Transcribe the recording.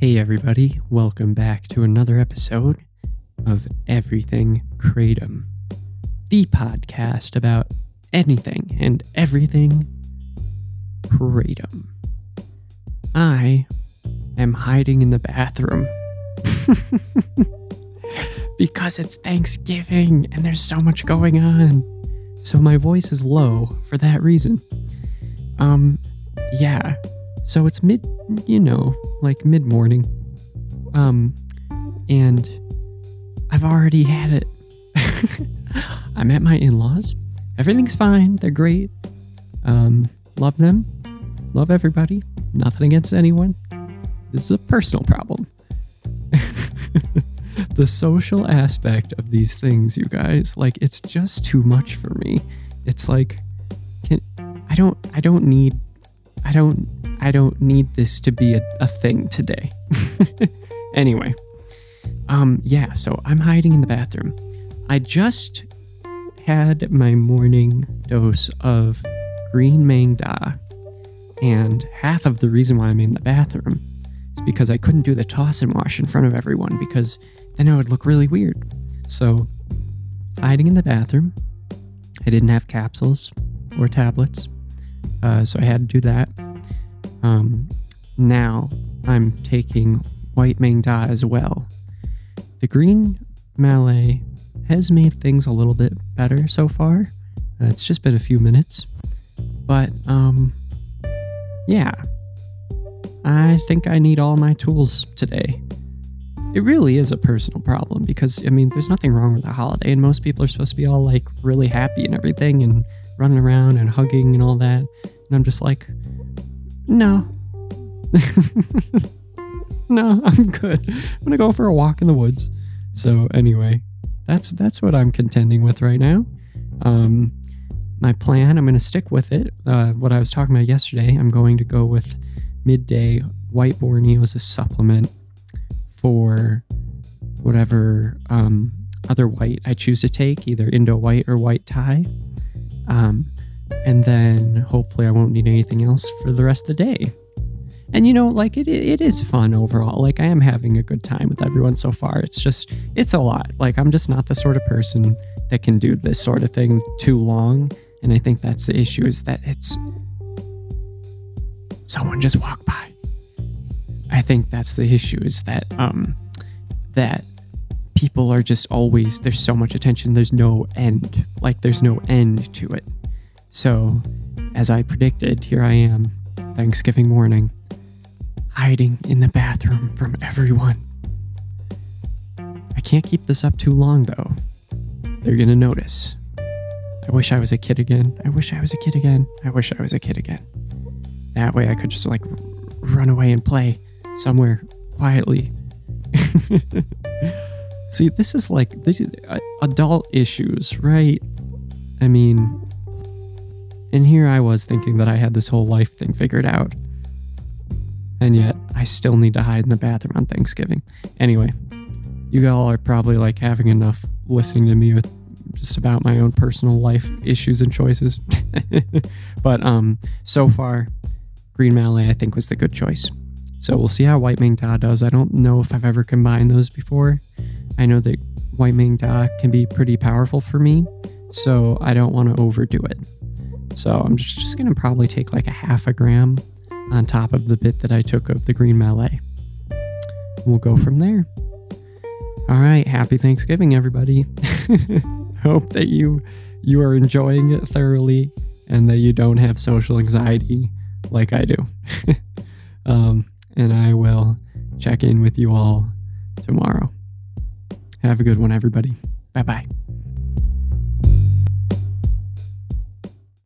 Hey everybody, welcome back to another episode of Everything Kratom, the podcast about anything and everything Kratom. I am hiding in the bathroom because it's Thanksgiving and there's so much going on, so my voice is low for that reason. Yeah, so it's mid-morning, and I've already had it. I'm at my in-laws. Everything's fine. They're great. Love them. Love everybody. Nothing against anyone. This is a personal problem. The social aspect of these things, you guys, like, it's just too much for me. It's like, I don't need this to be a thing today. Anyway. Yeah, so I'm hiding in the bathroom. I just had my morning dose of Green Mang Da. And half of the reason why I'm in the bathroom is because I couldn't do the toss and wash in front of everyone because then I would look really weird. So, hiding in the bathroom. I didn't have capsules or tablets. So I had to do that. Now I'm taking White Maeng Da as well. The Green Malay has made things a little bit better so far. It's just been a few minutes, but yeah, I think I need all my tools today. It really is a personal problem because, I mean, there's nothing wrong with the holiday and most people are supposed to be all like really happy and everything and running around and hugging and all that. And I'm just like, no. No, I'm good. I'm gonna go for a walk in the woods. So anyway, that's what I'm contending with right now. My plan, I'm gonna stick with it. What I was talking about yesterday, I'm going to go with midday White Borneo as a supplement for whatever other white I choose to take, either Indo white or white Thai. And then hopefully I won't need anything else for the rest of the day. And you know, like it is fun overall. Like I am having a good time with everyone so far. It's just, it's a lot. Like I'm just not the sort of person that can do this sort of thing too long. And I think that's the issue is that it's, someone just walked by. I think that's the issue is that, that people are just always, there's so much attention. There's no end. Like there's no end to it. So, as I predicted, here I am, Thanksgiving morning, hiding in the bathroom from everyone. I can't keep this up too long, though. They're gonna notice. I wish I was a kid again. I wish I was a kid again. I wish I was a kid again. That way I could just, like, run away and play somewhere quietly. See, this is like, this is adult issues, right? I mean... And here I was thinking that I had this whole life thing figured out. And yet, I still need to hide in the bathroom on Thanksgiving. Anyway, you all are probably like having enough listening to me with just about my own personal life issues and choices. But so far, Green Malay I think was the good choice. So we'll see how White Maeng Da does. I don't know if I've ever combined those before. I know that White Maeng Da can be pretty powerful for me, so I don't want to overdo it. So I'm just going to probably take like a half a gram on top of the bit that I took of the Green Malay. We'll go from there. All right. Happy Thanksgiving, everybody. Hope that you are enjoying it thoroughly and that you don't have social anxiety like I do. And I will check in with you all tomorrow. Have a good one, everybody. Bye-bye.